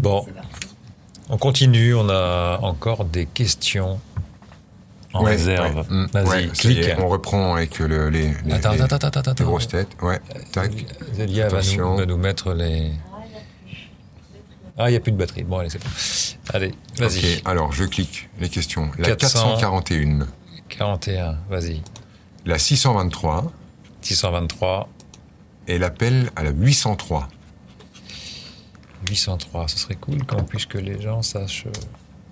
Bon, on continue. On a encore des questions en réserve. Ouais. Vas-y, clique. On reprend avec les grosses têtes. Ouais. Tac. Zélia va nous mettre les... Ah, il n'y a plus de batterie. Bon, allez, c'est bon. Allez, vas-y. Ok, alors, je clique. Les questions. La 441. 41, vas-y. La 623. 623. Et l'appel à la 803. 803, ce serait cool qu'on puisse que les gens sachent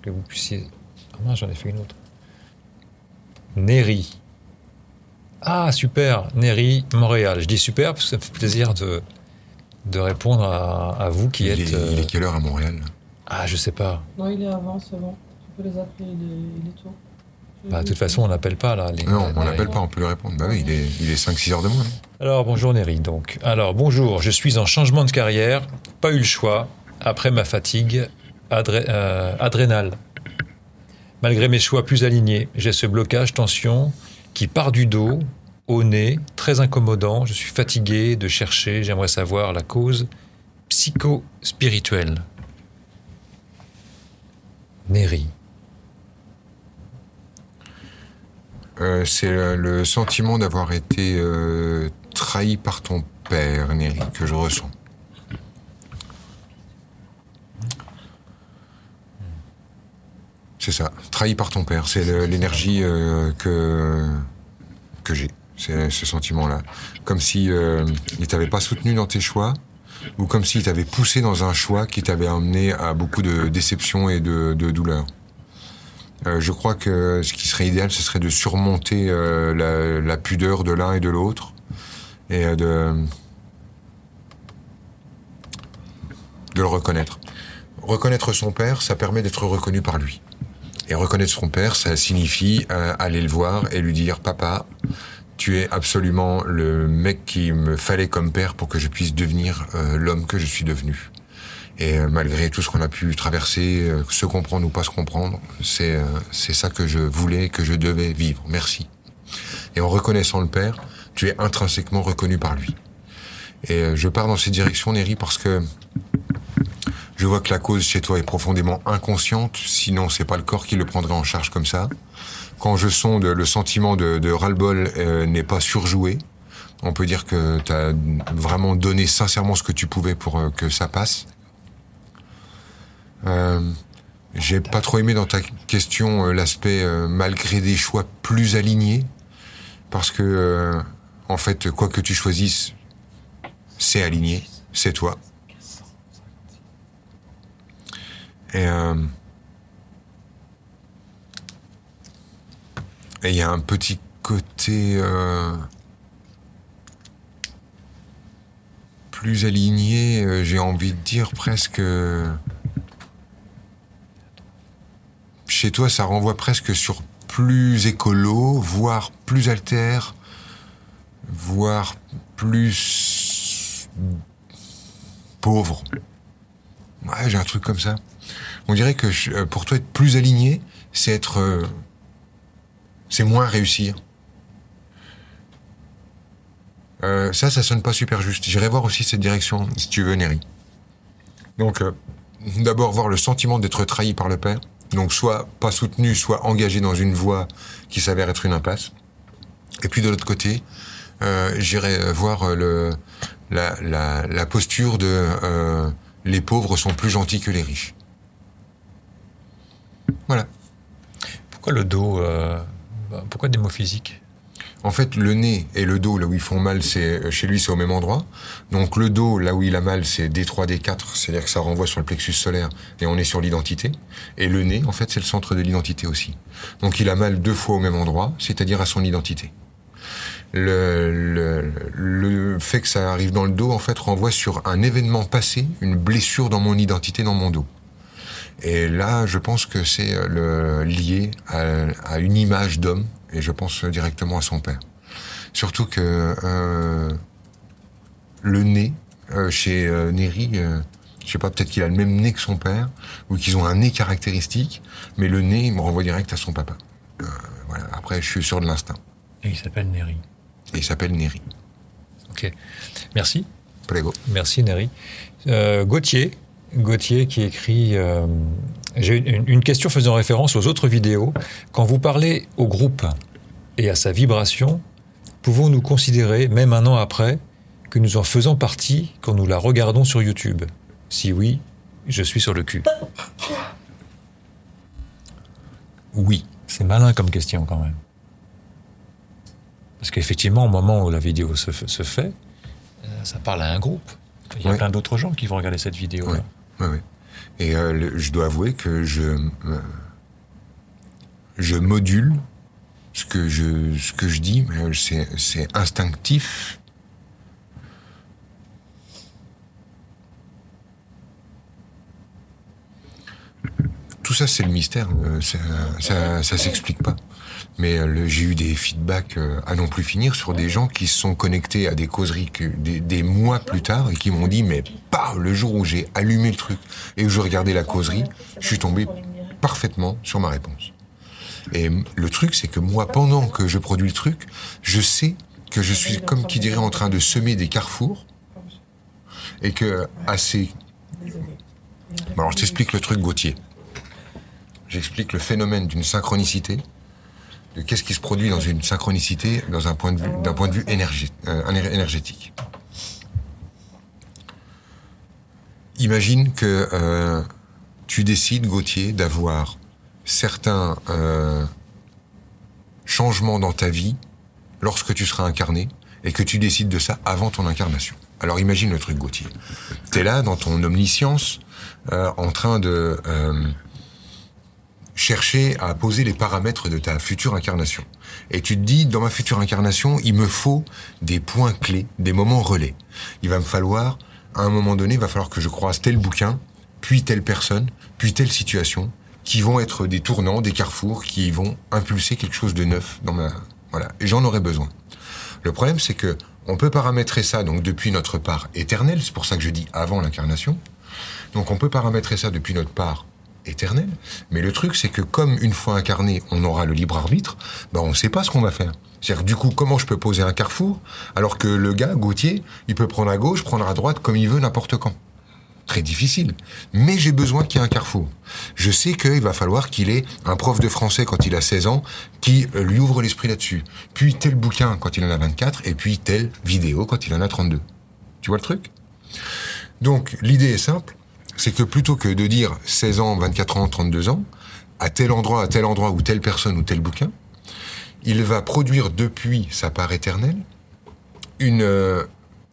que vous puissiez... Ah non, j'en ai fait une autre. Néry. Ah, super, Néry, Montréal. Je dis super parce que ça me fait plaisir de répondre à vous qui êtes... Il est quelle heure à Montréal ? Ah, je sais pas. Non, il est avant, c'est bon. Tu peux les appeler les tours. Bah, de toute façon, on n'appelle pas, là. Non, on n'appelle pas, on peut lui répondre. Bah oui, il est 5-6 heures de moins. Alors, bonjour Néry, donc. Alors, bonjour, je suis en changement de carrière, pas eu le choix, après ma fatigue adrénale. Malgré mes choix plus alignés, j'ai ce blocage, tension, qui part du dos, au nez, très incommodant. Je suis fatigué de chercher, j'aimerais savoir la cause psycho-spirituelle. Néry. C'est le sentiment d'avoir été trahi par ton père, Néry, que je ressens. C'est ça, trahi par ton père. C'est l'énergie que j'ai, c'est ce sentiment-là. Comme si il t'avait pas soutenu dans tes choix, ou comme s'il t'avait poussé dans un choix qui t'avait amené à beaucoup de déceptions et de douleurs. Je crois que ce qui serait idéal, ce serait de surmonter la pudeur de l'un et de l'autre, et de le reconnaître. Reconnaître son père, ça permet d'être reconnu par lui. Et reconnaître son père, ça signifie aller le voir et lui dire « Papa, tu es absolument le mec qu'il me fallait comme père pour que je puisse devenir l'homme que je suis devenu. » Et malgré tout ce qu'on a pu traverser, se comprendre ou pas se comprendre, c'est ça que je voulais, que je devais vivre. Merci. Et en reconnaissant le Père, tu es intrinsèquement reconnu par lui. Et je pars dans cette direction, Néry, parce que je vois que la cause chez toi est profondément inconsciente, sinon c'est pas le corps qui le prendrait en charge comme ça. Quand je sonde, le sentiment de ras-le-bol n'est pas surjoué. On peut dire que tu as vraiment donné sincèrement ce que tu pouvais pour que ça passe. J'ai pas trop aimé dans ta question l'aspect malgré des choix plus alignés, parce que en fait quoi que tu choisisses c'est aligné, c'est toi, et il y a un petit côté plus aligné, j'ai envie de dire presque chez toi, ça renvoie presque sur plus écolo, voire plus alter, voire plus pauvre. Ouais, j'ai un truc comme ça. On dirait que pour toi, être plus aligné, c'est être... c'est moins réussir. Ça sonne pas super juste. J'irai voir aussi cette direction, si tu veux, Néry. Donc, d'abord, voir le sentiment d'être trahi par le père. Donc, soit pas soutenu, soit engagé dans une voie qui s'avère être une impasse. Et puis, de l'autre côté, j'irai voir la posture de les pauvres sont plus gentils que les riches. Voilà. Pourquoi le dos pourquoi des mots physiques ? En fait, le nez et le dos, là où ils font mal, c'est chez lui, c'est au même endroit. Donc, le dos, là où il a mal, c'est D3, D4, c'est-à-dire que ça renvoie sur le plexus solaire, et on est sur l'identité. Et le nez, en fait, c'est le centre de l'identité aussi. Donc, il a mal deux fois au même endroit, c'est-à-dire à son identité. Le fait que ça arrive dans le dos, en fait, renvoie sur un événement passé, une blessure dans mon identité, dans mon dos. Et là, je pense que c'est lié à une image d'homme, et je pense directement à son père. Surtout que le nez, chez Néry, je sais pas, peut-être qu'il a le même nez que son père, ou qu'ils ont un nez caractéristique, mais le nez, il me renvoie direct à son papa. Voilà. Après, je suis sûr de l'instinct. Et il s'appelle Néry. Ok. Merci. Prego. Merci, Néry. Gauthier, Gauthier qui écrit j'ai une question faisant référence aux autres vidéos. Quand vous parlez au groupe et à sa vibration, pouvons-nous considérer, même un an après, que nous en faisons partie quand nous la regardons sur YouTube ? Si oui, je suis sur le cul. Oui, c'est malin comme question quand même. Parce qu'effectivement, au moment où la vidéo se fait, ça parle à un groupe. Il y a plein d'autres gens qui vont regarder cette vidéo. Oui, oui, oui. Et je dois avouer que je module ce que je dis, mais c'est instinctif. Tout ça, c'est le mystère. Ça s'explique pas. Mais j'ai eu des feedbacks à non plus finir sur des gens qui se sont connectés à des causeries des mois plus tard et qui m'ont dit, mais le jour où j'ai allumé le truc et où je regardais la causerie, je suis tombé parfaitement sur ma réponse. Et le truc, c'est que moi, pendant que je produis le truc, je sais que je suis, comme qui dirait, en train de semer des carrefours et que assez... Alors, je t'explique le truc, Gauthier. J'explique le phénomène d'une synchronicité. Qu'est-ce qui se produit dans une synchronicité, dans d'un point de vue énergétique. Imagine que tu décides, Gauthier, d'avoir certains changements dans ta vie lorsque tu seras incarné et que tu décides de ça avant ton incarnation. Alors imagine le truc, Gauthier. T'es là, dans ton omniscience, en train de... chercher à poser les paramètres de ta future incarnation. Et tu te dis, dans ma future incarnation, il me faut des points clés, des moments relais. Il va me falloir, à un moment donné, il va falloir que je croise tel bouquin, puis telle personne, puis telle situation, qui vont être des tournants, des carrefours, qui vont impulser quelque chose de neuf dans ma... Voilà. Et j'en aurai besoin. Le problème, c'est que on peut paramétrer ça, donc, depuis notre part éternelle. C'est pour ça que je dis avant l'incarnation. Donc, on peut paramétrer ça depuis notre part éternel, mais le truc c'est que comme une fois incarné, on aura le libre arbitre, ben on sait pas ce qu'on va faire. C'est-à-dire du coup, comment je peux poser un carrefour alors que le gars, Gauthier, il peut prendre à gauche, prendre à droite comme il veut n'importe quand. Très difficile. Mais j'ai besoin qu'il y ait un carrefour. Je sais qu'il va falloir qu'il ait un prof de français quand il a 16 ans qui lui ouvre l'esprit là-dessus, puis tel bouquin quand il en a 24 et puis telle vidéo quand il en a 32. Tu vois le truc ? Donc l'idée est simple. C'est que plutôt que de dire 16 ans, 24 ans, 32 ans, à tel endroit, ou telle personne, ou tel bouquin, il va produire depuis sa part éternelle une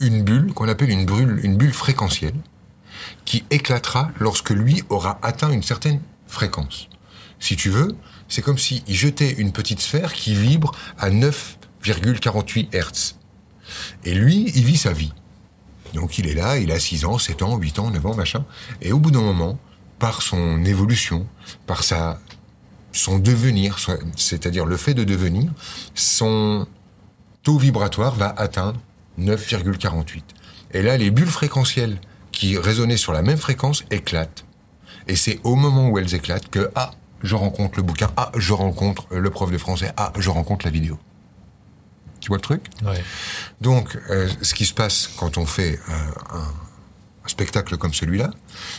bulle, qu'on appelle une bulle fréquentielle, qui éclatera lorsque lui aura atteint une certaine fréquence. Si tu veux, c'est comme s'il jetait une petite sphère qui vibre à 9,48 Hz. Et lui, il vit sa vie. Donc il est là, il a 6 ans, 7 ans, 8 ans, 9 ans, machin. Et au bout d'un moment, par son évolution, par son devenir, c'est-à-dire le fait de devenir, son taux vibratoire va atteindre 9,48. Et là, les bulles fréquentielles qui résonnaient sur la même fréquence éclatent. Et c'est au moment où elles éclatent que « Ah, je rencontre le bouquin, ah, je rencontre le prof de français, ah, je rencontre la vidéo ». Tu vois le truc ? Oui. Donc, ce qui se passe quand on fait un spectacle comme celui-là,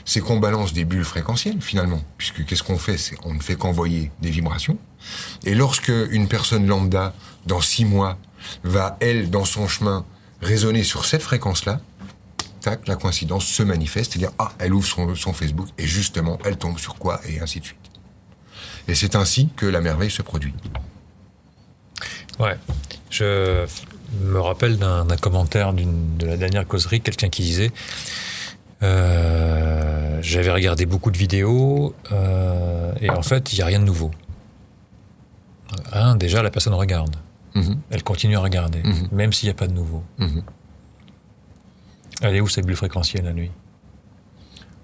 c'est qu'on balance des bulles fréquentielles, finalement. Puisque qu'est-ce qu'on fait ? C'est qu'on ne fait qu'envoyer des vibrations. Et lorsque une personne lambda, dans 6 mois, va, elle, dans son chemin, résonner sur cette fréquence-là, tac, la coïncidence se manifeste. C'est-à-dire, ah, elle ouvre son Facebook, et justement, elle tombe sur quoi ? Et ainsi de suite. Et c'est ainsi que la merveille se produit. Ouais. Je me rappelle d'un commentaire de la dernière causerie, quelqu'un qui disait j'avais regardé beaucoup de vidéos et en fait, il n'y a rien de nouveau. Déjà, la personne regarde. Mm-hmm. Elle continue à regarder, mm-hmm. même s'il n'y a pas de nouveau. Mm-hmm. Elle est où, cette bulle fréquentielle, à lui ?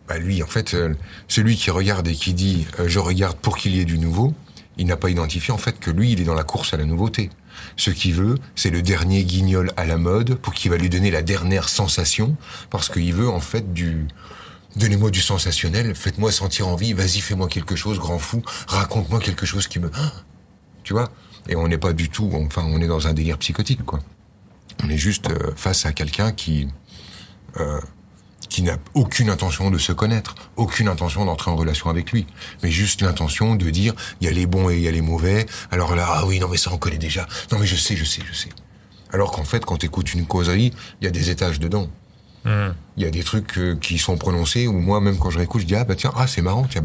Bah lui, en fait, celui qui regarde et qui dit « je regarde pour qu'il y ait du nouveau », il n'a pas identifié en fait que lui, il est dans la course à la nouveauté. Ce qu'il veut, c'est le dernier guignol à la mode pour qu'il va lui donner la dernière sensation, parce qu'il veut en fait donnez-moi du sensationnel, faites-moi sentir envie, vas-y, fais-moi quelque chose, grand fou, raconte-moi quelque chose qui me... Tu vois ? Et on n'est pas du tout... Enfin, on est dans un délire psychotique, quoi. On est juste face à quelqu'un qui n'a aucune intention de se connaître, aucune intention d'entrer en relation avec lui, mais juste l'intention de dire il y a les bons et il y a les mauvais, alors là, ah oui, non mais ça on connaît déjà, non mais je sais. Alors qu'en fait, quand t'écoutes une causerie, il y a des étages dedans. Il y a des trucs qui sont prononcés où moi, même quand je réécoute, je dis c'est marrant, mais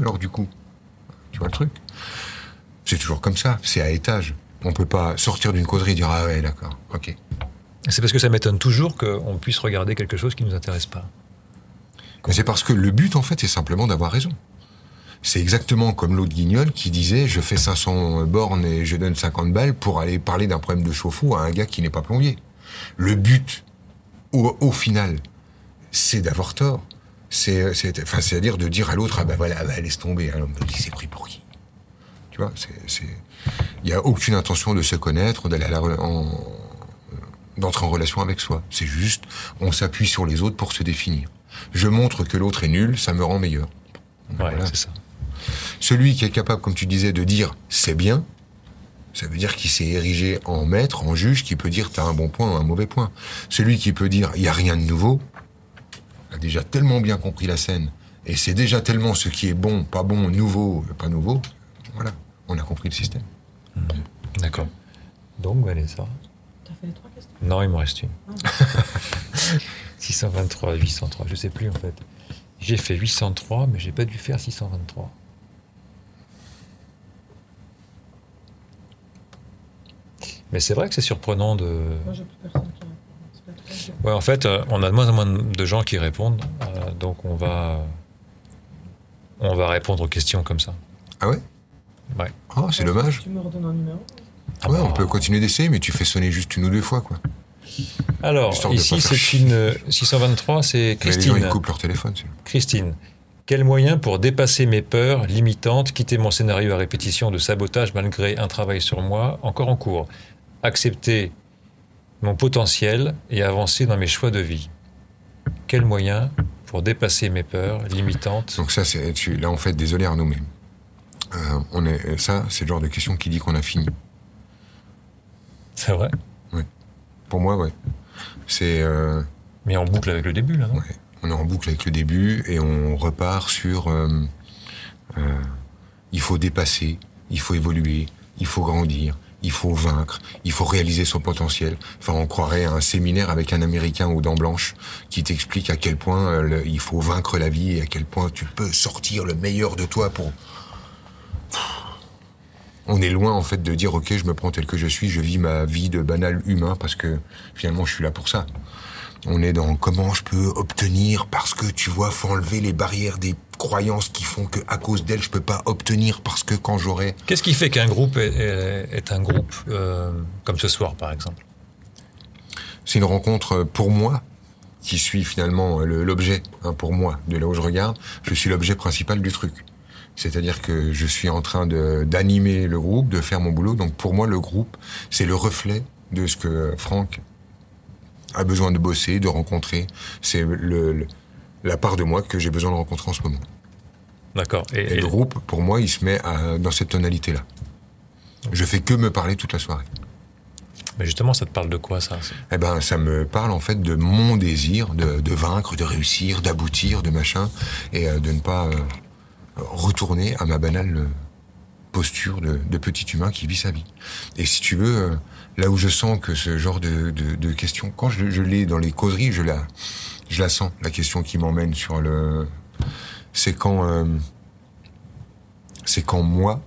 alors du coup. Tu vois le truc ? C'est toujours comme ça, c'est à étage. On peut pas sortir d'une causerie et dire ah ouais, d'accord, ok. C'est parce que ça m'étonne toujours qu'on puisse regarder quelque chose qui nous intéresse pas. Mais c'est parce que le but, en fait, c'est simplement d'avoir raison. C'est exactement comme l'autre guignol qui disait je fais 500 bornes et je donne 50 balles pour aller parler d'un problème de chauffe-eau à un gars qui n'est pas plombier. Le but, au final, c'est d'avoir tort. C'est-à-dire de dire à l'autre ah ben voilà, ben laisse tomber. Alors, il s'est pris pour qui ? Tu vois, il n'y a aucune intention de se connaître, d'entrer en relation avec soi. C'est juste, on s'appuie sur les autres pour se définir. Je montre que l'autre est nul, ça me rend meilleur. Ouais, voilà. C'est ça. Celui qui est capable, comme tu disais, de dire « c'est bien », ça veut dire qu'il s'est érigé en maître, en juge, qui peut dire « t'as un bon point ou un mauvais point ». Celui qui peut dire « il n'y a rien de nouveau », a déjà tellement bien compris la scène, et c'est déjà tellement ce qui est bon, pas nouveau, voilà, on a compris le système. Mmh. D'accord. Donc, Vanessa... T'as fait les 3 questions ? Non, il m'en reste une. 623, 803, je sais plus en fait. J'ai fait 803, mais j'ai pas dû faire 623. Mais c'est vrai que c'est surprenant de... Moi, j'ai plus personne qui répond. Ouais, en fait, on a de moins en moins de gens qui répondent, donc on va répondre aux questions comme ça. Ah ouais ? Ouais. Oh, c'est dommage. Tu me redonnes un numéro ? Ah ouais, on peut continuer d'essayer, mais tu fais sonner juste une ou deux fois, quoi. Alors, ici, c'est une 623, c'est Christine. Mais les gens, ils coupent leur téléphone. Christine, quel moyen pour dépasser mes peurs limitantes, quitter mon scénario à répétition de sabotage malgré un travail sur moi encore en cours, accepter mon potentiel et avancer dans mes choix de vie ? Quel moyen pour dépasser mes peurs limitantes ? Donc ça, là, en fait, désolé Arnaud, mais ça, c'est le genre de question qui dit qu'on a fini. C'est vrai ? Oui. Pour moi, ouais. C'est... Mais en boucle avec le début, là, non ? Ouais. On est en boucle avec le début et on repart sur... il faut dépasser, il faut évoluer, il faut grandir, il faut vaincre, il faut réaliser son potentiel. Enfin, on croirait à un séminaire avec un Américain aux dents blanches qui t'explique à quel point il faut vaincre la vie et à quel point tu peux sortir le meilleur de toi pour... On est loin, en fait, de dire « Ok, je me prends tel que je suis, je vis ma vie de banal humain parce que, finalement, je suis là pour ça. » On est dans « Comment je peux obtenir parce que, tu vois, faut enlever les barrières des croyances qui font que, à cause d'elles, je peux pas obtenir parce que quand j'aurai... » Qu'est-ce qui fait qu'un groupe est un groupe, comme ce soir, par exemple ? C'est une rencontre, pour moi, qui suis finalement l'objet, hein, pour moi, de là où je regarde, je suis l'objet principal du truc. C'est-à-dire que je suis en train d'animer le groupe, de faire mon boulot. Donc pour moi, le groupe, c'est le reflet de ce que Franck a besoin de bosser, de rencontrer. C'est la part de moi que j'ai besoin de rencontrer en ce moment. D'accord. Et le groupe, pour moi, il se met dans cette tonalité-là. Je fais que me parler toute la soirée. Mais justement, ça te parle de quoi, ça ? Eh ben, ça me parle, en fait, de mon désir de vaincre, de réussir, d'aboutir, de machin, et de ne pas... retourner à ma banale posture de petit humain qui vit sa vie. Et si tu veux, là où je sens que ce genre de question, quand je l'ai dans les causeries, je la sens, la question qui m'emmène sur le... C'est quand moi,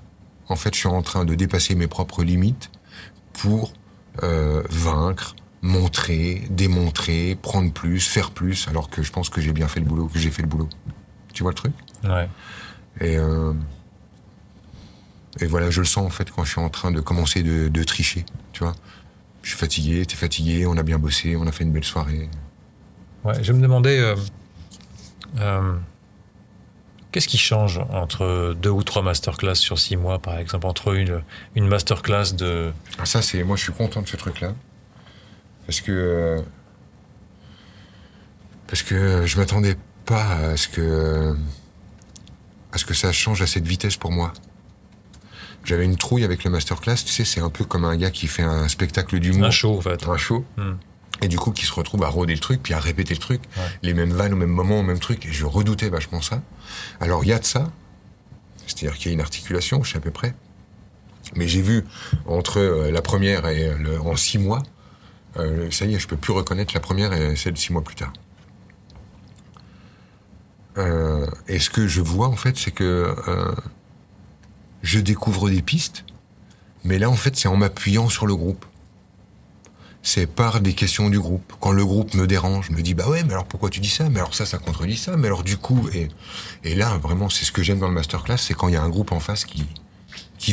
en fait, je suis en train de dépasser mes propres limites pour vaincre, montrer, démontrer, prendre plus, faire plus, alors que je pense que j'ai bien fait le boulot, que j'ai fait le boulot. Tu vois le truc ? Ouais. Et voilà, je le sens en fait quand je suis en train de commencer de tricher, tu vois. Je suis fatigué, t'es fatigué, on a bien bossé, on a fait une belle soirée. Ouais, je me demandais qu'est-ce qui change entre 2 ou 3 masterclass sur 6 mois, par exemple, entre une masterclass de... Ah, ça c'est... Moi je suis content de ce truc-là, parce que je m'attendais pas à ce que ça change à cette vitesse pour moi. J'avais une trouille avec le masterclass, tu sais, c'est un peu comme un gars qui fait un spectacle d'humour. Un show, en fait. Un show. Et du coup, qui se retrouvent à rôder le truc, puis à répéter le truc, les mêmes vannes au même moment, au même truc. Et je redoutais vachement ça. Alors, il y a de ça. C'est-à-dire qu'il y a une articulation, je sais à peu près. Mais j'ai vu, entre la première et en 6 mois, ça y est, je peux plus reconnaître la première et celle de 6 mois plus tard. Et ce que je vois, en fait, c'est que je découvre des pistes, mais là, en fait, c'est en m'appuyant sur le groupe. C'est par des questions du groupe. Quand le groupe me dérange, me dit « Bah ouais, mais alors pourquoi tu dis ça ? Mais alors ça, ça contredit ça. Mais alors du coup... » Et là, vraiment, c'est ce que j'aime dans le masterclass, c'est quand il y a un groupe en face qui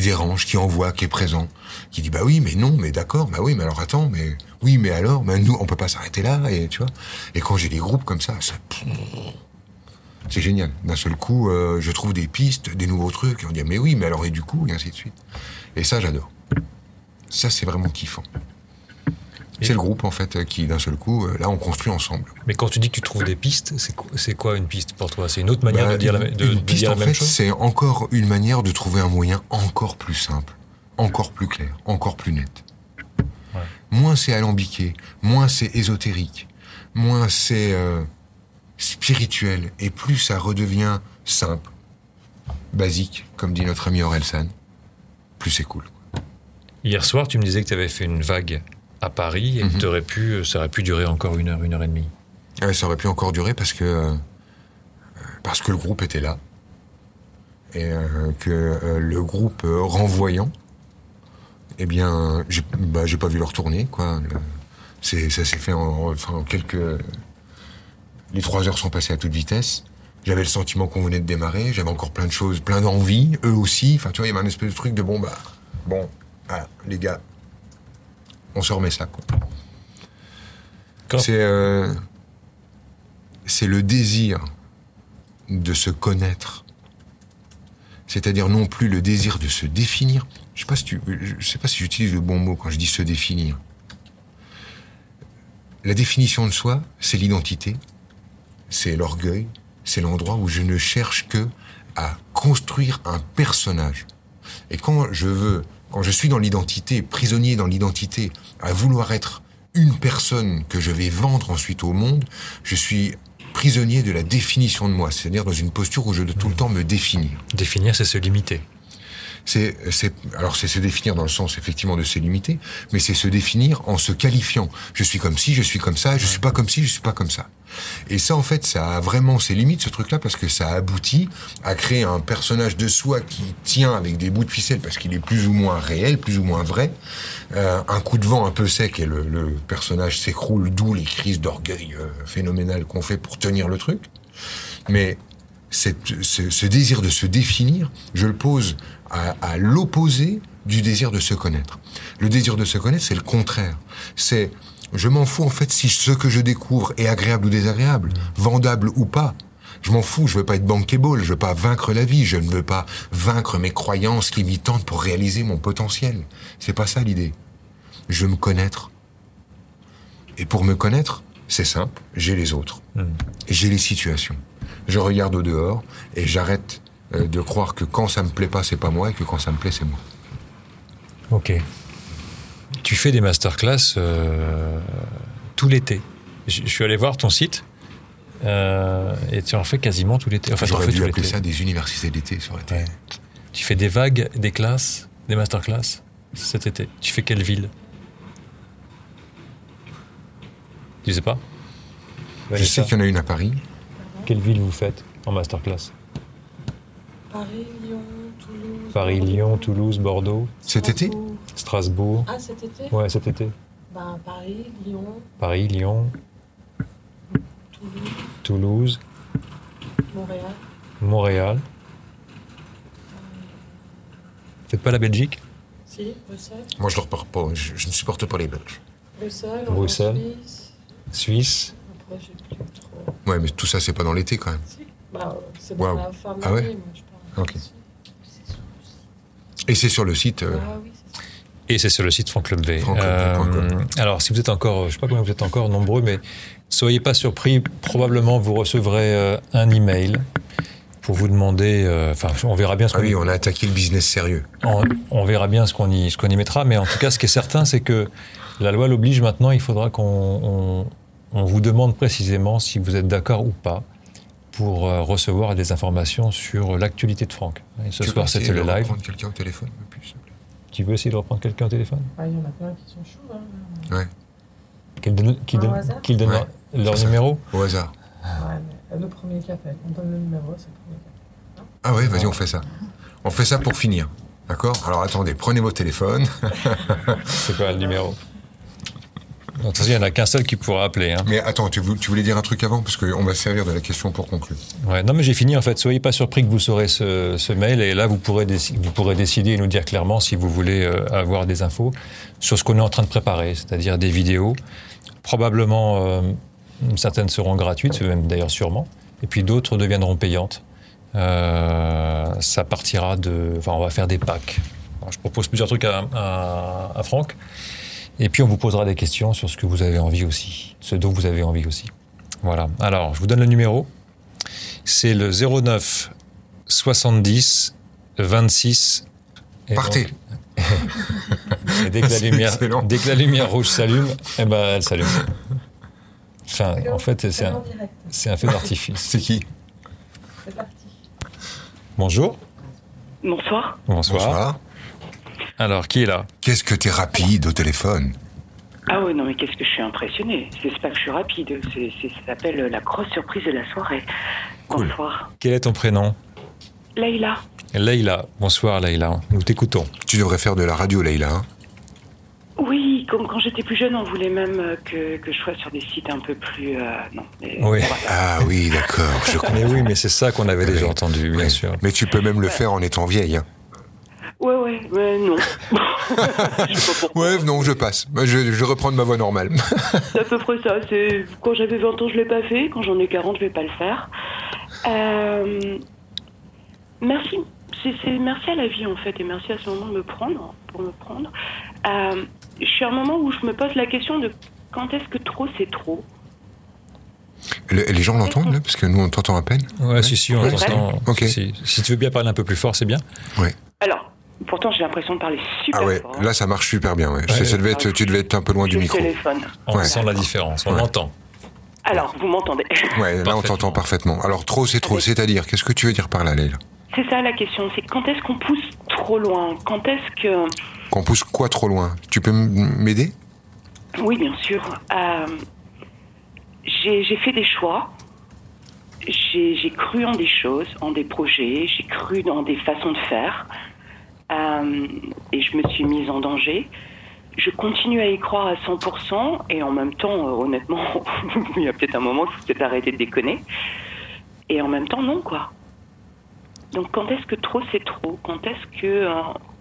dérange, qui envoie, qui est présent, qui dit « Bah oui, mais non, mais d'accord, bah oui, mais alors attends, mais oui, mais alors, mais nous, on peut pas s'arrêter là, et tu vois. » Et quand j'ai des groupes comme ça, ça... C'est génial. D'un seul coup, je trouve des pistes, des nouveaux trucs, et on dit « Mais oui, mais alors, et du coup, et ainsi de suite. » Et ça, j'adore. Ça, c'est vraiment kiffant. C'est le groupe, en fait, qui, d'un seul coup, là, on construit ensemble. Mais quand tu dis que tu trouves des pistes, c'est quoi une piste pour toi ? C'est une autre manière de dire la même chose ? C'est encore une manière de trouver un moyen encore plus simple, encore plus clair, encore plus net. Ouais. Moins c'est alambiqué, moins c'est ésotérique, moins c'est spirituel, et plus ça redevient simple, basique, comme dit notre ami Orelsan, plus c'est cool. Hier soir, tu me disais que tu avais fait une vague à Paris, et que ça aurait pu durer encore 1 heure, 1 heure et demie. Ouais, ça aurait pu encore durer parce que le groupe était là, et que le groupe renvoyant, eh bien, j'ai pas vu leur tournée, quoi. Ça s'est fait en quelques... Les 3 heures sont passées à toute vitesse. J'avais le sentiment qu'on venait de démarrer, j'avais encore plein de choses, plein d'envies, eux aussi. Enfin, tu vois, il y avait un espèce de truc de les gars... On se remet ça, quoi. C'est le désir de se connaître. C'est-à-dire non plus le désir de se définir. Je sais pas si j'utilise le bon mot quand je dis se définir. La définition de soi, c'est l'identité, c'est l'orgueil, c'est l'endroit où je ne cherche que à construire un personnage. Et quand je suis dans l'identité, prisonnier dans l'identité, à vouloir être une personne que je vais vendre ensuite au monde, je suis prisonnier de la définition de moi, c'est-à-dire dans une posture où je dois tout le temps me définir. Définir, c'est se limiter. Alors c'est se définir dans le sens effectivement de se limiter, mais c'est se définir en se qualifiant. Je suis comme ci, je suis comme ça, je suis pas comme ci, je suis pas comme ça. Et ça, en fait, ça a vraiment ses limites, ce truc-là, parce que ça aboutit à créer un personnage de soi qui tient avec des bouts de ficelle, parce qu'il est plus ou moins réel, plus ou moins vrai. Un coup de vent un peu sec et le personnage s'écroule, d'où les crises d'orgueil phénoménales qu'on fait pour tenir le truc. Mais ce désir de se définir, je le pose à l'opposé du désir de se connaître. Le désir de se connaître, c'est le contraire. C'est... Je m'en fous, en fait, si ce que je découvre est agréable ou désagréable, vendable ou pas. Je m'en fous, je veux pas être bankable, je veux pas vaincre la vie, je ne veux pas vaincre mes croyances limitantes pour réaliser mon potentiel. C'est pas ça l'idée. Je veux me connaître. Et pour me connaître, c'est simple, j'ai les autres. J'ai les situations. Je regarde au dehors et j'arrête de croire que quand ça me plaît pas, c'est pas moi, et que quand ça me plaît, c'est moi. Ok. Tu fais des masterclass tout l'été. Je suis allé voir ton site et tu en fais quasiment tout l'été. Enfin, j'aurais dû appeler ça des universités d'été, ça aurait été. Ouais. Tu fais des vagues, des classes, des masterclass cet été. Tu fais quelle ville ? Tu sais pas ? Je sais qu'il y en a une à Paris. Quelle ville vous faites en masterclass ? Paris, Lyon, Toulouse, Bordeaux. Cet été ? Strasbourg. Ah, cet été ? Ouais, cet été. Ben, Paris, Lyon. Toulouse. Montréal. Faites pas la Belgique ? Si, Bruxelles. Moi, je leur parle pas. Je ne supporte pas les Belges. Bruxelles. Suisse. Après, j'ai plus trop... Ouais, mais tout ça, c'est pas dans l'été, quand même. Si. Bah, c'est dans la fin de l'année, moi, je parle. Ok. Et c'est sur le site... Ah, oui. Et c'est sur le site fontclemve.com. Alors, si vous êtes encore, je sais pas combien vous êtes encore nombreux, mais soyez pas surpris. Probablement, vous recevrez un email pour vous demander. Enfin, on verra bien. On a attaqué le business sérieux. On verra bien ce qu'on y mettra, mais en tout cas, ce qui est certain, c'est que La loi l'oblige maintenant, il faudra qu'on vous demande précisément si vous êtes d'accord ou pas pour recevoir des informations sur l'actualité de Franck. Et ce soir, c'était le live. Tu veux reprendre quelqu'un au téléphone, s'il te plaît. Tu veux essayer de reprendre quelqu'un au téléphone ? Il y en a plein qui sont chauds. Hein. Ouais. Qu'ils donnent leur numéro ? Au hasard. Ouais, mais le premier qui appelle. On donne le numéro, c'est le premier qui appelle. Ah ouais, vas-y, on fait ça. On fait ça pour finir. D'accord ? Alors attendez, prenez vos téléphones. C'est quoi le numéro ? De toute façon, il n'y en a qu'un seul qui pourra appeler. Hein. Mais attends, tu voulais dire un truc avant, parce qu'on va servir de la question pour conclure. Ouais, non, mais j'ai fini en fait. Soyez pas surpris que vous saurez ce mail, et là, vous pourrez décider et nous dire clairement si vous voulez avoir des infos sur ce qu'on est en train de préparer, c'est-à-dire des vidéos. Probablement, certaines seront gratuites, même d'ailleurs sûrement, et puis d'autres deviendront payantes. Ça partira de... Enfin, on va faire des packs. Alors, je propose plusieurs trucs à Franck. Et puis, on vous posera des questions sur ce que vous avez envie aussi, ce dont vous avez envie aussi. Voilà. Alors, je vous donne le numéro. C'est le 09 70 26... Partez. Et dès que la lumière rouge s'allume, eh ben, elle s'allume. Enfin, en fait, c'est un fait d'artifice. C'est qui ? C'est parti. Bonjour. Bonsoir. Alors, qui est là ? Qu'est-ce que t'es rapide au téléphone ? Ah ouais, non, mais qu'est-ce que je suis impressionné. C'est pas que je suis rapide, ça s'appelle la grosse surprise de la soirée. Cool. Bonsoir. Quel est ton prénom ? Leïla. Leïla. Bonsoir, Leïla. Nous t'écoutons. Tu devrais faire de la radio, Leïla. Hein ? Oui, comme quand j'étais plus jeune, on voulait même que je sois sur des sites un peu plus... oui. Ah oui, d'accord, je comprends. Mais oui, mais c'est ça qu'on avait déjà entendu, bien sûr. Mais tu peux même le faire en étant vieille, hein. Ouais, mais non. Je passe. Je vais reprendre ma voix normale. C'est à peu près ça. C'est... Quand j'avais 20 ans, je ne l'ai pas fait. Quand j'en ai 40, je ne vais pas le faire. Merci. C'est merci à la vie, en fait, et merci à ce moment de me prendre. Je suis à un moment où je me pose la question de quand est-ce que trop, c'est trop ? Les gens l'entendent, là ? Parce que nous, on t'entend à peine. Ouais. Si, on l'entend. Okay. Si tu veux bien parler un peu plus fort, c'est bien. Oui. Alors... Pourtant, j'ai l'impression de parler super fort. Ah ouais, là, ça marche super bien. Ouais. Tu devais être un peu loin du micro. Téléphone. On sent la différence, on l'entend. Alors, vous m'entendez ? Ouais, là, on t'entend parfaitement. Alors, trop, c'est trop. C'est-à-dire, qu'est-ce que tu veux dire par là, Leïla ? C'est ça la question, c'est quand est-ce qu'on pousse trop loin ? Quand est-ce que... Qu'on pousse quoi trop loin ? Tu peux m'aider ? Oui, bien sûr. J'ai fait des choix. J'ai cru en des choses, en des projets. J'ai cru dans des façons de faire. Et je me suis mise en danger. Je continue à y croire à 100%, et en même temps, honnêtement, il y a peut-être un moment où il faut peut-être arrêter de déconner. Et en même temps, non, quoi. Donc quand est-ce que trop, c'est trop ? Quand est-ce que,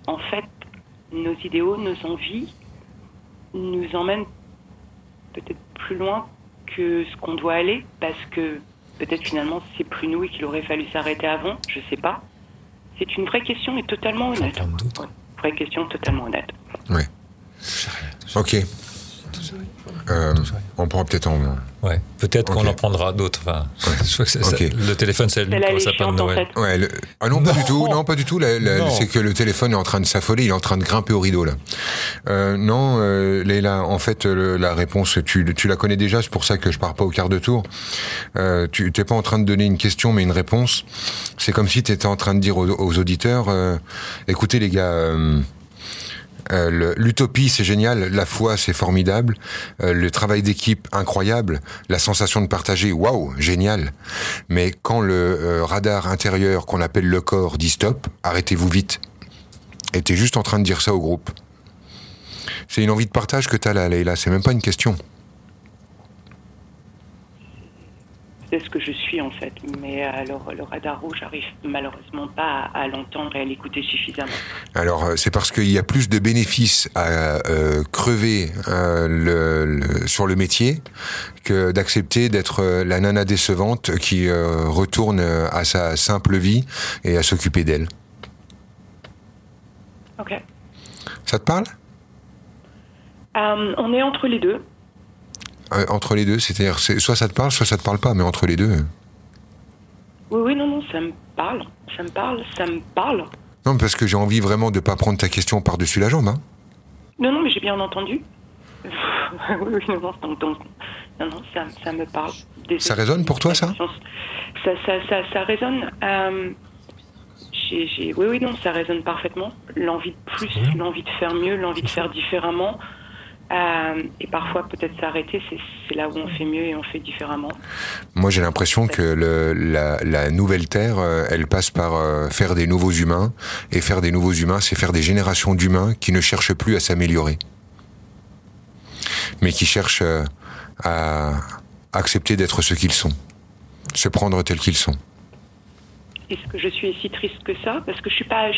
en fait, nos idéaux, nos envies nous emmènent peut-être plus loin que ce qu'on doit aller, parce que peut-être finalement, c'est plus nous et qu'il aurait fallu s'arrêter avant, je sais pas. C'est une vraie question et totalement honnête. Ouais, vraie question totalement honnête. Oui. Ok. On prend peut-être Ouais. Peut-être qu'on en prendra d'autres. Enfin, je crois que le téléphone, c'est le sapin de Noël. En fait. Ouais. Ah non, pas du tout. Non, pas du tout. C'est que le téléphone est en train de s'affoler. Il est en train de grimper au rideau là. Leïla, en fait, la réponse, tu la connais déjà. C'est pour ça que je pars pas au quart de tour. Tu t'es pas en train de donner une question, mais une réponse. C'est comme si tu étais en train de dire aux auditeurs, écoutez les gars. L'utopie c'est génial, la foi c'est formidable, le travail d'équipe incroyable, la sensation de partager waouh génial, mais quand le radar intérieur qu'on appelle le corps dit stop, arrêtez-vous vite, et t'es juste en train de dire ça au groupe. C'est une envie de partage que t'as là, Leïla, c'est même pas une question. C'est ce que je suis en fait, mais alors le radar rouge n'arrive malheureusement pas à l'entendre et à l'écouter suffisamment. Alors c'est parce qu'il y a plus de bénéfices à crever sur le métier que d'accepter d'être la nana décevante qui retourne à sa simple vie et à s'occuper d'elle. Ok. Ça te parle ? On est entre les deux. Entre les deux, c'est-à-dire soit ça te parle, soit ça te parle pas, mais entre les deux. Oui, non, ça me parle. Non, parce que j'ai envie vraiment de pas prendre ta question par-dessus la jambe. Hein. Non, mais j'ai bien entendu. Oui, non, ça me parle. Ça résonne pour toi, ça ? Ça résonne. Oui, ça résonne parfaitement. L'envie de plus, l'envie de faire mieux, l'envie de faire différemment. Et parfois, peut-être s'arrêter, c'est là où on fait mieux et on fait différemment. Moi, j'ai l'impression que la nouvelle Terre, elle passe par faire des nouveaux humains. Et faire des nouveaux humains, c'est faire des générations d'humains qui ne cherchent plus à s'améliorer, mais qui cherchent à accepter d'être ce qu'ils sont, se prendre tels qu'ils sont. Est-ce que je suis si triste que ça ? Parce que je suis pas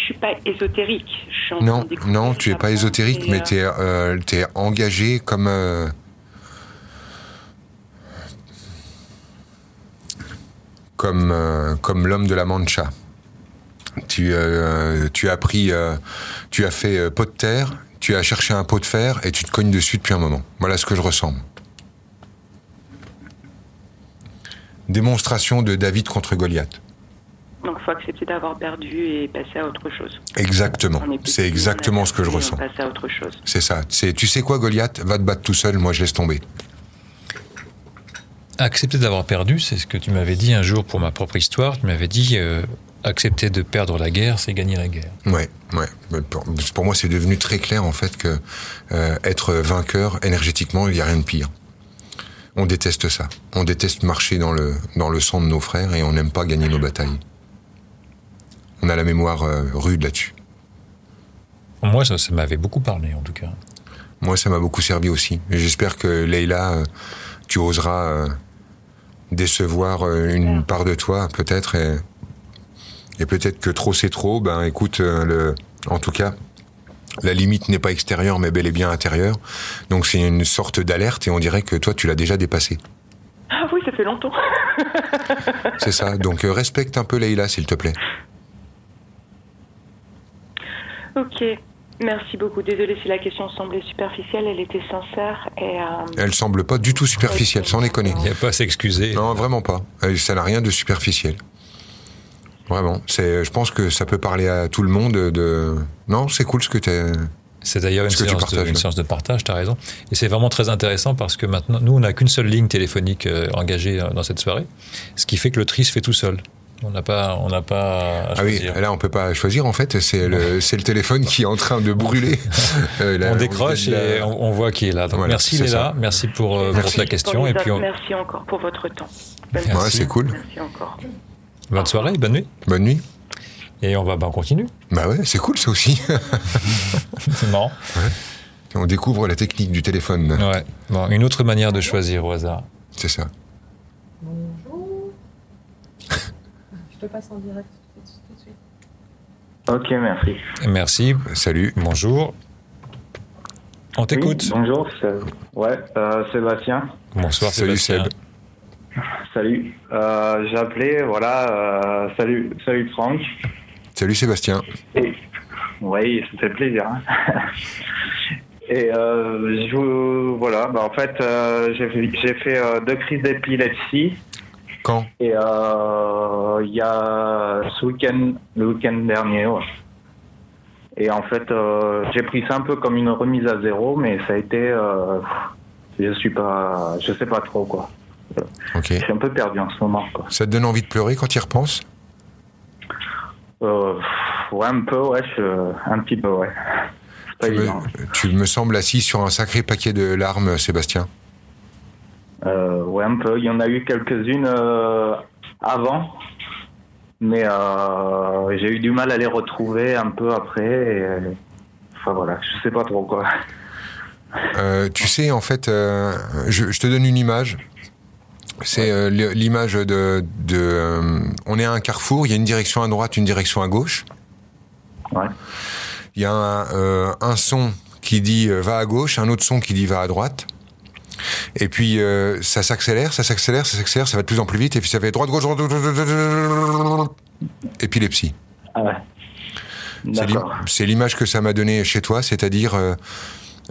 ésotérique. Non, tu n'es pas ésotérique, mais tu es engagé comme... Comme l'homme de la Mancha. Tu as pris... tu as fait pot de terre, tu as cherché un pot de fer et tu te cognes dessus depuis un moment. Voilà ce que je ressens. Démonstration de David contre Goliath. Donc, il faut accepter d'avoir perdu et passer à autre chose. Exactement. C'est exactement ce que je ressens. Passer à autre chose. C'est ça. Tu sais quoi, Goliath ? Va te battre tout seul, moi je laisse tomber. Accepter d'avoir perdu, c'est ce que tu m'avais dit un jour pour ma propre histoire. Tu m'avais dit, accepter de perdre la guerre, c'est gagner la guerre. Ouais. Pour moi, c'est devenu très clair, en fait, que être vainqueur, énergétiquement, il n'y a rien de pire. On déteste ça. On déteste marcher dans le sang de nos frères et on n'aime pas gagner nos batailles. On a la mémoire rude là-dessus. Moi, ça m'avait beaucoup parlé, en tout cas. Moi, ça m'a beaucoup servi aussi. Et j'espère que, Leïla, tu oseras décevoir une part de toi, peut-être. Et peut-être que trop, c'est trop. Ben, écoute, en tout cas, la limite n'est pas extérieure, mais bel et bien intérieure. Donc, c'est une sorte d'alerte, et on dirait que toi, tu l'as déjà dépassée. Ah oui, ça fait longtemps. C'est ça. Donc, respecte un peu Leïla, s'il te plaît. Ok, merci beaucoup. Désolée si la question semblait superficielle, elle était sincère. Elle semble pas du tout superficielle, sans déconner. Il n'y a pas à s'excuser. Non, vraiment pas. Ça n'a rien de superficiel. Vraiment. Je pense que ça peut parler à tout le monde. Non, c'est cool ce que tu es. C'est d'ailleurs une séance de partage, tu as raison. Et c'est vraiment très intéressant parce que maintenant, nous, on n'a qu'une seule ligne téléphonique engagée dans cette soirée, ce qui fait que le tri se fait tout seul. On n'a pas à choisir. Ah oui, là on peut pas choisir en fait, c'est le téléphone qui est en train de brûler. On décroche et on voit qui est là. Donc voilà, merci Léla, merci pour ta question. Et puis merci encore pour votre temps. Ouais, c'est cool. Merci encore. Bonne soirée, bonne nuit. Bonne nuit. Et on continue. Bah ouais, c'est cool ça aussi. C'est marrant. Ouais. On découvre la technique du téléphone. Ouais. Bon, une autre manière de choisir au hasard. C'est ça. Bonjour. Je passe en direct tout de suite. Ok, merci. Merci, salut, bonjour. On t'écoute. Oui, bonjour, Sébastien. Bonsoir, salut Sébastien. Seb. Salut, j'ai appelé, salut Franck. Salut Sébastien. Oui, ça fait plaisir. Hein. Et j'ai fait deux crises d'épilepsie. Quand ? Et il y a le week-end dernier. Ouais. Et en fait, j'ai pris ça un peu comme une remise à zéro, mais ça a été... je sais pas trop, quoi. Okay. Je suis un peu perdu en ce moment, quoi. Ça te donne envie de pleurer quand tu y repenses ? Ouais, un peu, ouais. Un petit peu, ouais. C'est pas évident. Tu me sembles assis sur un sacré paquet de larmes, Sébastien. Ouais, un peu. Il y en a eu quelques-unes avant, mais j'ai eu du mal à les retrouver un peu après. Je sais pas trop quoi. Tu sais, en fait, je te donne une image. C'est l'image de on est à un carrefour, il y a une direction à droite, une direction à gauche. Ouais. Il y a un son qui dit va à gauche, un autre son qui dit va à droite. Et puis ça s'accélère, ça va de plus en plus vite, et puis ça fait droite, gauche, épilepsie. Ah ouais. D'accord. C'est l'image que ça m'a donnée chez toi, c'est-à-dire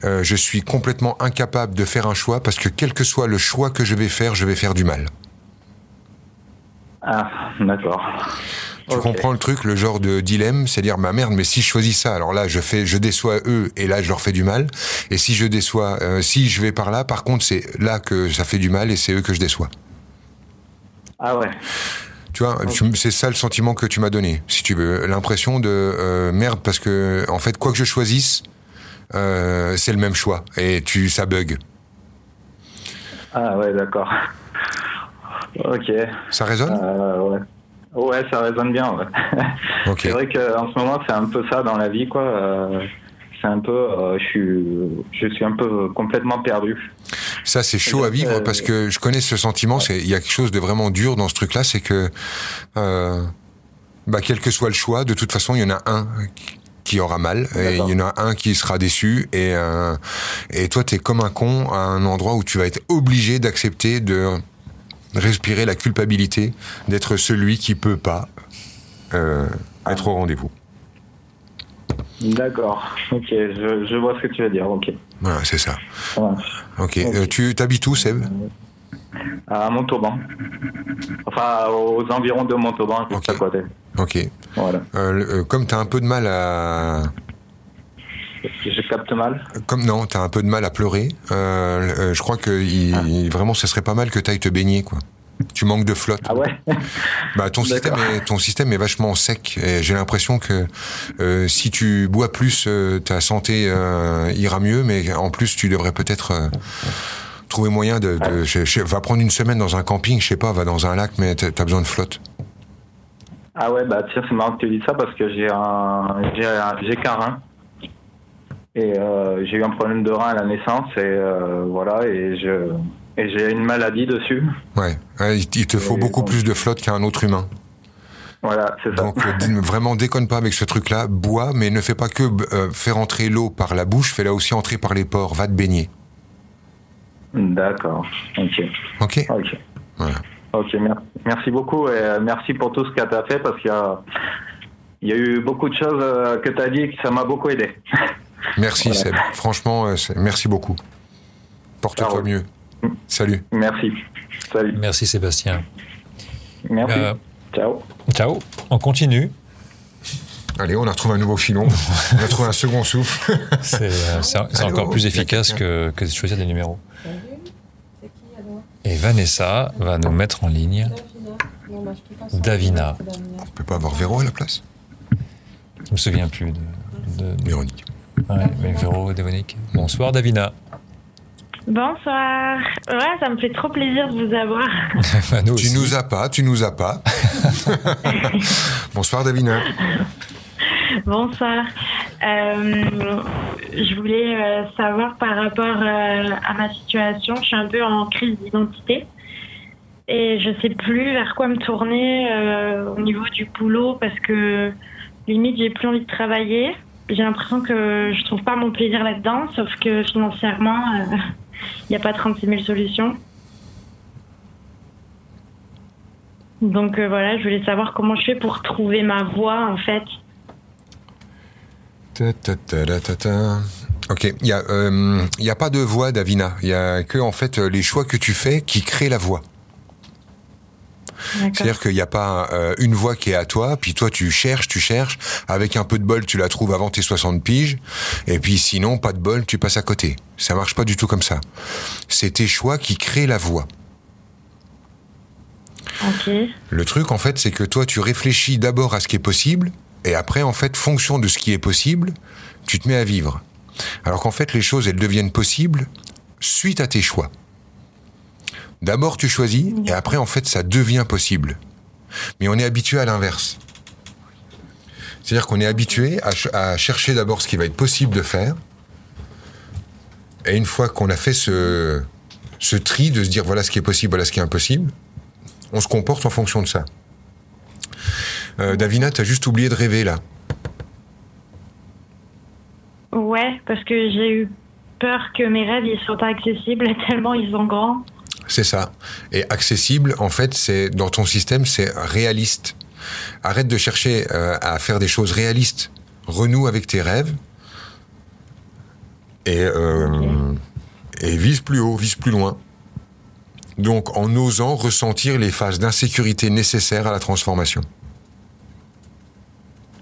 je suis complètement incapable de faire un choix, parce que quel que soit le choix que je vais faire du mal. Ah, d'accord. Tu comprends le truc, le genre de dilemme, c'est dire, bah merde, mais si je choisis ça, alors là, je déçois eux, et là, je leur fais du mal. Et si je déçois, si je vais par là, par contre, c'est là que ça fait du mal et c'est eux que je déçois. Ah ouais. Tu vois, c'est ça le sentiment que tu m'as donné, si tu veux. L'impression de merde, parce que, en fait, quoi que je choisisse, c'est le même choix. Et ça bug. Ah ouais, d'accord. Ok. Ça résonne ? Ouais. Ouais, ça résonne bien. Ouais. Okay. C'est vrai qu'en ce moment, c'est un peu ça dans la vie, quoi. C'est un peu, je suis un peu complètement perdu. Ça, c'est chaud à vivre parce que je connais ce sentiment. Il y a quelque chose de vraiment dur dans ce truc-là, c'est que, quel que soit le choix, de toute façon, il y en a un qui aura mal et il y en a un qui sera déçu et toi, t'es comme un con à un endroit où tu vas être obligé d'accepter de respirer la culpabilité d'être celui qui peut pas être au rendez-vous. D'accord, ok, je vois ce que tu veux dire, ok. Voilà, c'est ça. Ouais. Ok. Tu t'habites où, Seb ? À Montauban. Enfin, aux environs de Montauban, juste à côté. Ok. Voilà. Comme t'as un peu de mal à... Je capte mal. T'as un peu de mal à pleurer. Je crois que vraiment, ce serait pas mal que t'ailles te baigner, quoi. Tu manques de flotte. Ah ouais. Bah ton système est vachement sec. Et j'ai l'impression que si tu bois plus, ta santé ira mieux. Mais en plus, tu devrais peut-être trouver moyen va prendre une semaine dans un camping, je sais pas, va dans un lac, mais t'as besoin de flotte. Ah ouais, bah tiens, c'est marrant que tu dis ça parce que j'ai qu'un rein. Et j'ai eu un problème de rein à la naissance et j'ai une maladie dessus. Ouais, il te faut beaucoup plus de flotte qu'un autre humain. Voilà, c'est ça. Donc vraiment déconne pas avec ce truc-là, bois, mais ne fais pas que faire entrer l'eau par la bouche, fais-la aussi entrer par les pores, va te baigner. D'accord, ok. Voilà. Ok, merci beaucoup et merci pour tout ce que tu as fait parce qu'il y a eu beaucoup de choses que tu as dit que ça m'a beaucoup aidé. Merci Seb, franchement, merci beaucoup. Porte-toi mieux. Salut. Merci. Salut. Merci Sébastien. Merci. Ciao. Ciao. On continue. Allez, on a retrouvé un nouveau filon. On a trouvé un second souffle. C'est allô, encore plus efficace que de choisir des numéros. Salut. C'est qui, alors ? Et Vanessa va nous mettre en ligne. Davina. On peut pas avoir Véro à la place ? Je me souviens plus de Véronique. Ouais, mais Véro et Démonique. Bonsoir Davina. Bonsoir. Ouais, ça me fait trop plaisir de vous avoir. Bah, tu nous as pas. Bonsoir Davina. Bonsoir. Je voulais savoir par rapport à ma situation. Je suis un peu en crise d'identité. Et je sais plus vers quoi me tourner au niveau du boulot parce que limite j'ai plus envie de travailler. J'ai l'impression que je trouve pas mon plaisir là-dedans, sauf que financièrement, il n'y a pas 36 000 solutions. Donc voilà, je voulais savoir comment je fais pour trouver ma voie, en fait. Ok, il n'y a pas de voie, Davina. Il n'y a que, en fait, les choix que tu fais qui créent la voie. D'accord. C'est-à-dire qu'il n'y a pas une voie qui est à toi, puis toi tu cherches, avec un peu de bol tu la trouves avant tes 60 piges, et puis sinon pas de bol tu passes à côté. Ça marche pas du tout comme ça. C'est tes choix qui créent la voie. Okay. Le truc en fait c'est que toi tu réfléchis d'abord à ce qui est possible, et après en fait fonction de ce qui est possible, tu te mets à vivre. Alors qu'en fait les choses elles deviennent possibles suite à tes choix. D'abord, tu choisis, et après, en fait, ça devient possible. Mais on est habitué à l'inverse. C'est-à-dire qu'on est habitué à chercher d'abord ce qui va être possible de faire. Et une fois qu'on a fait ce tri de se dire, voilà ce qui est possible, voilà ce qui est impossible, on se comporte en fonction de ça. Davina, t'as juste oublié de rêver, là. Ouais, parce que j'ai eu peur que mes rêves, ils soient pas accessibles tellement ils sont grands. C'est ça. Et accessible, en fait, c'est dans ton système, c'est réaliste. Arrête de chercher à faire des choses réalistes. Renoue avec tes rêves et vise plus haut, vise plus loin. Donc, en osant ressentir les phases d'insécurité nécessaires à la transformation.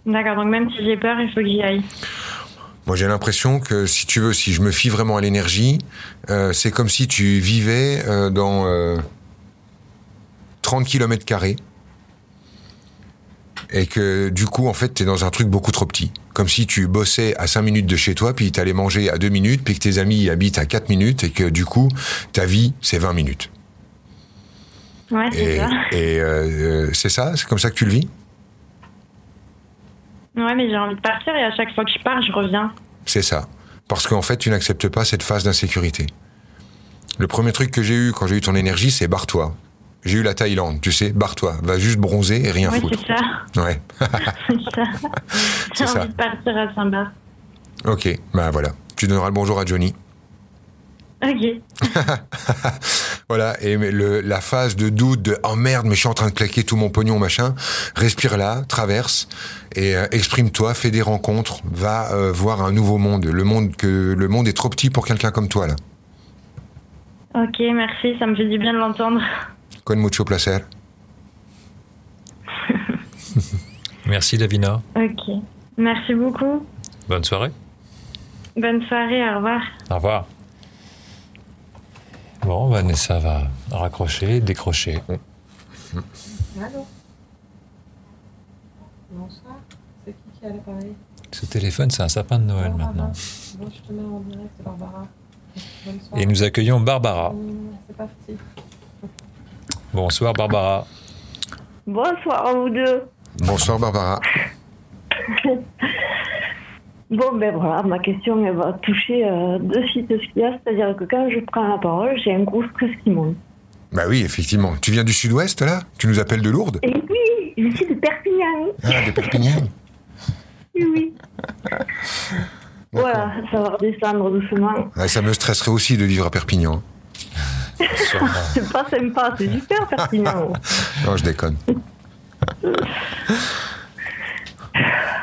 D'accord, donc même si j'ai peur, il faut que j'y aille. Moi, j'ai l'impression que, si tu veux, si je me fie vraiment à l'énergie, c'est comme si tu vivais dans 30 km2 et que, du coup, en fait, t'es dans un truc beaucoup trop petit. Comme si tu bossais à 5 minutes de chez toi, puis t'allais manger à 2 minutes, puis que tes amis habitent à 4 minutes et que, du coup, ta vie, c'est 20 minutes. Ouais, c'est ça. Et c'est ça? C'est comme ça que tu le vis? Ouais, mais j'ai envie de partir et à chaque fois que je pars, je reviens. C'est ça. Parce qu'en fait, tu n'acceptes pas cette phase d'insécurité. Le premier truc que j'ai eu quand j'ai eu ton énergie, c'est barre-toi. J'ai eu la Thaïlande, tu sais, barre-toi. Va juste bronzer et rien foutre. Oui, c'est ça. Ouais. C'est ça. J'ai envie de partir à Saint-Barth. Ok, ben voilà. Tu donneras le bonjour à Johnny. Ok. Voilà, et la phase de doute, de « oh merde, mais je suis en train de claquer tout mon pognon, machin », respire là, traverse, et exprime-toi, fais des rencontres, va voir un nouveau monde. Le monde est trop petit pour quelqu'un comme toi, là. Ok, merci, ça me fait du bien de l'entendre. Con mucho placer. Merci, Davina. Ok, merci beaucoup. Bonne soirée. Bonne soirée, au revoir. Au revoir. Bon, Vanessa va raccrocher, décrocher. Allô? Bonsoir. C'est qui a l'appareil? Ce téléphone, c'est un sapin de Noël maintenant. Bon, je te mets en direct, Barbara. Et nous accueillons Barbara. C'est parti. Bonsoir, Barbara. Bonsoir à vous deux. Bonsoir, Barbara. Bon, ben voilà, ma question elle va toucher deux sites de ce qu'il y a, c'est-à-dire que quand je prends la parole, j'ai un gros stress qui monte. Bah oui, effectivement. Tu viens du sud-ouest, là ? Tu nous appelles de Lourdes ? Et oui, je suis de Perpignan. Ah, de Perpignan. Oui. Voilà, ça va redescendre doucement. Ah, ça me stresserait aussi de vivre à Perpignan. C'est pas sympa, c'est super Perpignan. Non, je déconne.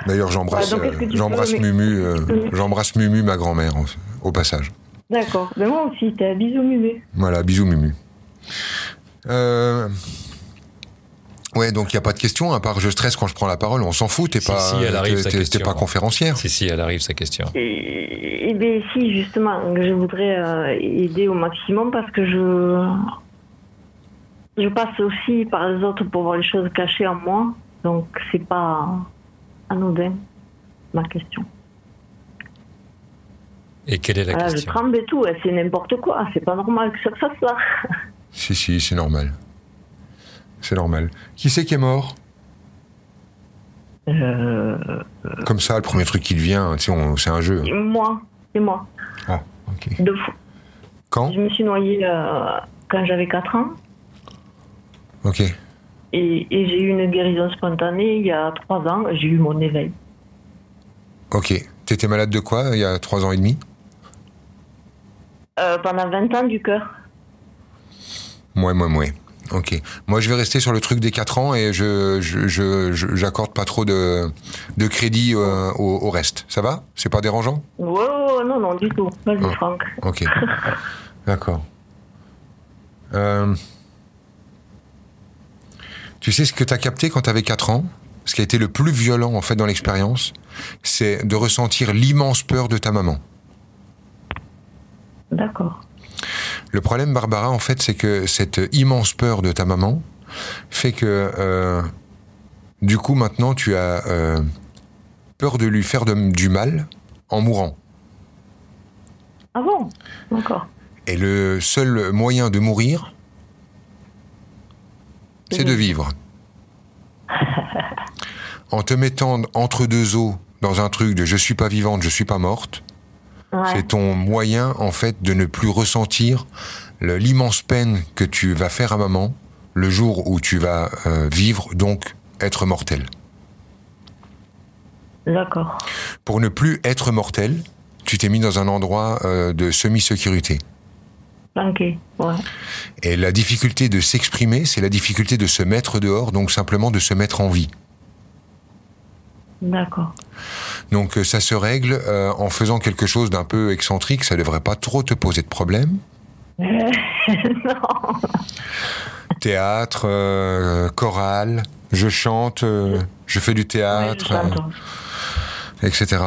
D'ailleurs, j'embrasse Mumu, ma grand-mère, au passage. D'accord. Ben moi aussi, t'as bisous Mumu. Voilà, bisous Mumu. Ouais, donc il n'y a pas de question, à part je stresse quand je prends la parole, on s'en fout, t'es pas conférencière. Si, elle arrive sa question. Eh bien, si, justement, je voudrais aider au maximum parce que je passe aussi par les autres pour voir les choses cachées en moi, donc c'est pas... anodin, ma question. Et quelle est la question ? Je tremble et tout, c'est n'importe quoi, c'est pas normal que ça fasse ça. Si, c'est normal. C'est normal. Qui c'est qui est mort ? Comme ça, le premier truc qui te vient, c'est un jeu. Moi, c'est moi. Ah, ok. Deux fois. Quand ? Je me suis noyée quand j'avais 4 ans. Ok. Et j'ai eu une guérison spontanée il y a 3 ans, j'ai eu mon éveil. Ok. T'étais malade de quoi il y a 3 ans et demi ? Pendant 20 ans du cœur. Moi. Ok. Moi, je vais rester sur le truc des 4 ans et j'accorde pas trop de crédit au reste. Ça va ? C'est pas dérangeant ? Non, du tout. Vas-y, Franck. Ok. D'accord. Tu sais ce que t'as capté quand t'avais 4 ans ? Ce qui a été le plus violent, en fait, dans l'expérience, c'est de ressentir l'immense peur de ta maman. D'accord. Le problème, Barbara, en fait, c'est que cette immense peur de ta maman fait que, du coup, maintenant, tu as peur de lui faire du mal en mourant. Ah bon ? D'accord. Et le seul moyen de mourir... c'est de vivre. En te mettant entre deux eaux dans un truc de « je suis pas vivante, je suis pas morte ouais. », c'est ton moyen, en fait, de ne plus ressentir l'immense peine que tu vas faire à maman le jour où tu vas vivre, donc être mortelle. D'accord. Pour ne plus être mortelle, tu t'es mis dans un endroit de semi-sécurité. Okay. Ouais. Et la difficulté de s'exprimer, c'est la difficulté de se mettre dehors, donc simplement de se mettre en vie. D'accord. Donc ça se règle en faisant quelque chose d'un peu excentrique, ça ne devrait pas trop te poser de problème. Non. Théâtre, chorale, je chante, je fais du théâtre, etc.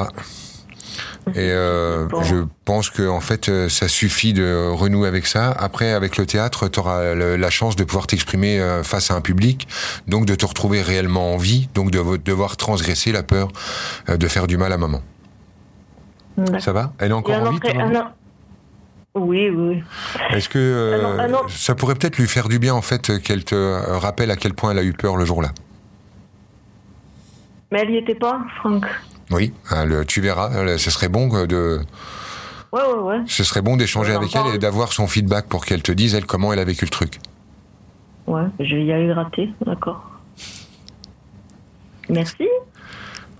Et je pense que en fait, ça suffit de renouer avec ça. Après, avec le théâtre, t'auras la chance de pouvoir t'exprimer face à un public, donc de te retrouver réellement en vie, donc de devoir transgresser la peur de faire du mal à maman. D'accord. Ça va ? Elle est encore en vie ? Oui, oui. Est-ce que ça pourrait peut-être lui faire du bien, en fait, qu'elle te rappelle à quel point elle a eu peur le jour-là ? Mais elle n'y était pas, Franck. Oui, tu verras, ce serait bon de... Ouais. Ce serait bon d'échanger avec elle et d'avoir son feedback pour qu'elle te dise, elle, comment elle a vécu le truc. Ouais, je vais y aller gratter, d'accord. Merci.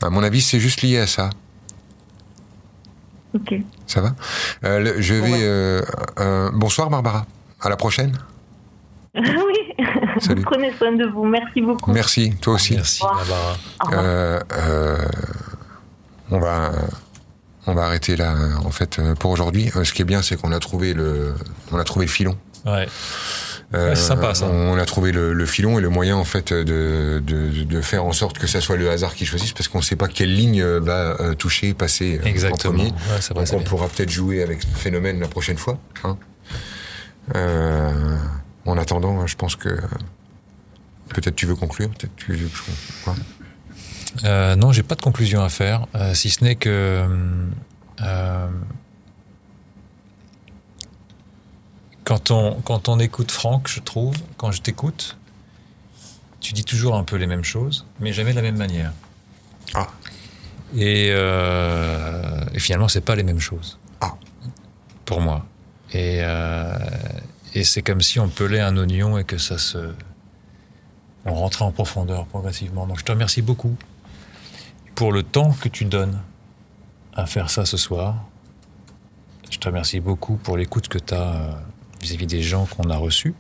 À mon avis, c'est juste lié à ça. Ok. Ça va ? Bonsoir, Barbara. À la prochaine. Oui. Salut. Prenez soin de vous. Merci beaucoup. Merci, toi aussi. Merci, Barbara. On va arrêter là, en fait, pour aujourd'hui. Ce qui est bien, c'est qu'on a trouvé le filon. Ouais. C'est sympa, ça. On a trouvé le filon et le moyen, en fait, de faire en sorte que ça soit le hasard qui choisisse, parce qu'on ne sait pas quelle ligne va toucher, passer. Exactement. En premier. Ouais, ça va. Donc on pourra peut-être jouer avec ce phénomène la prochaine fois. Hein. En attendant, je pense que peut-être tu veux conclure, peut-être tu veux quoi. Non, j'ai pas de conclusion à faire, si ce n'est que quand on écoute Franck, je trouve, quand je t'écoute, tu dis toujours un peu les mêmes choses, mais jamais de la même manière. Ah. Et finalement, c'est pas les mêmes choses. Ah. Pour moi. Et c'est comme si on pelait un oignon et que on rentrait en profondeur progressivement. Donc je te remercie beaucoup pour le temps que tu donnes à faire ça ce soir. Je te remercie beaucoup pour l'écoute que tu as vis-à-vis des gens qu'on a reçus.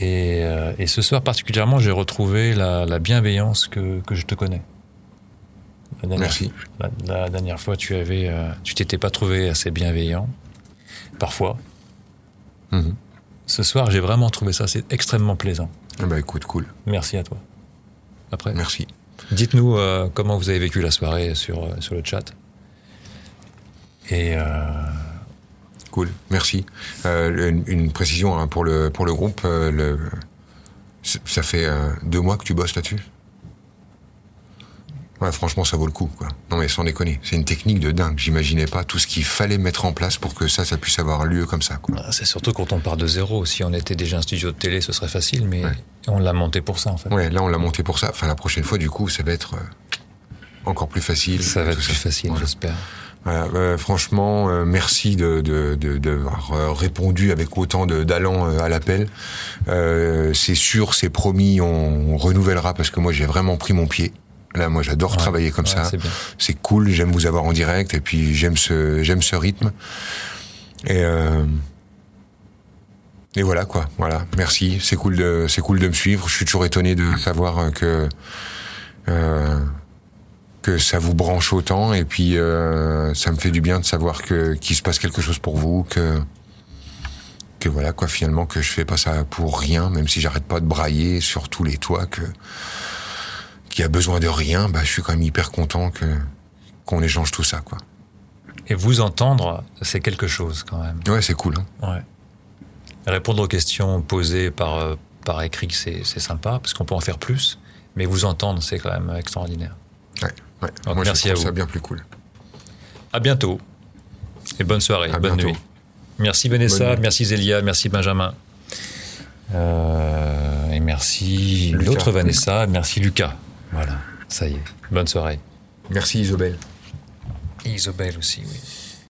Et ce soir particulièrement, j'ai retrouvé la bienveillance que je te connais. Merci. La dernière fois, tu t'étais pas trouvé assez bienveillant, parfois. Mmh. Ce soir, j'ai vraiment trouvé ça, c'est extrêmement plaisant. Bah écoute, cool. Merci à toi. Après. Merci. Dites-nous comment vous avez vécu la soirée sur le chat. Et cool. Merci. Une précision, hein, pour le groupe. Ça fait 2 mois que tu bosses là-dessus. Ouais, franchement, ça vaut le coup, quoi. Non, mais sans déconner. C'est une technique de dingue. J'imaginais pas tout ce qu'il fallait mettre en place pour que ça puisse avoir lieu comme ça, quoi. C'est surtout quand on part de zéro. Si on était déjà un studio de télé, ce serait facile, mais on l'a monté pour ça, en fait. Ouais, là, on l'a monté pour ça. Enfin, la prochaine fois, du coup, ça va être encore plus facile. Ça va être plus facile, voilà. J'espère. Voilà, franchement, merci d'avoir répondu avec autant d'allant à l'appel. C'est sûr, c'est promis, on renouvellera parce que moi, j'ai vraiment pris mon pied. Là, moi, j'adore travailler comme ça. C'est cool. J'aime vous avoir en direct. Et puis, j'aime ce rythme. Et voilà, quoi. Voilà. Merci. C'est cool de me suivre. Je suis toujours étonné de savoir que ça vous branche autant. Et puis, ça me fait du bien de savoir qu'il se passe quelque chose pour vous, que voilà, quoi. Finalement, que je fais pas ça pour rien, même si j'arrête pas de brailler sur tous les toits qui a besoin de rien, bah, je suis quand même hyper content qu'on échange tout ça, quoi. Et vous entendre, c'est quelque chose, quand même. Ouais, c'est cool. Hein. Ouais. Répondre aux questions posées par écrit, c'est sympa, parce qu'on peut en faire plus, mais vous entendre, c'est quand même extraordinaire. Ouais. Donc, moi, merci à vous. Je trouve ça bien plus cool. À bientôt. Et bonne soirée, bonne nuit. Merci Vanessa, merci Zélia, merci Benjamin. Et merci Lucas. L'autre Vanessa, merci Lucas. Voilà, ça y est. Bonne soirée. Merci Isobel. Isobel aussi, oui.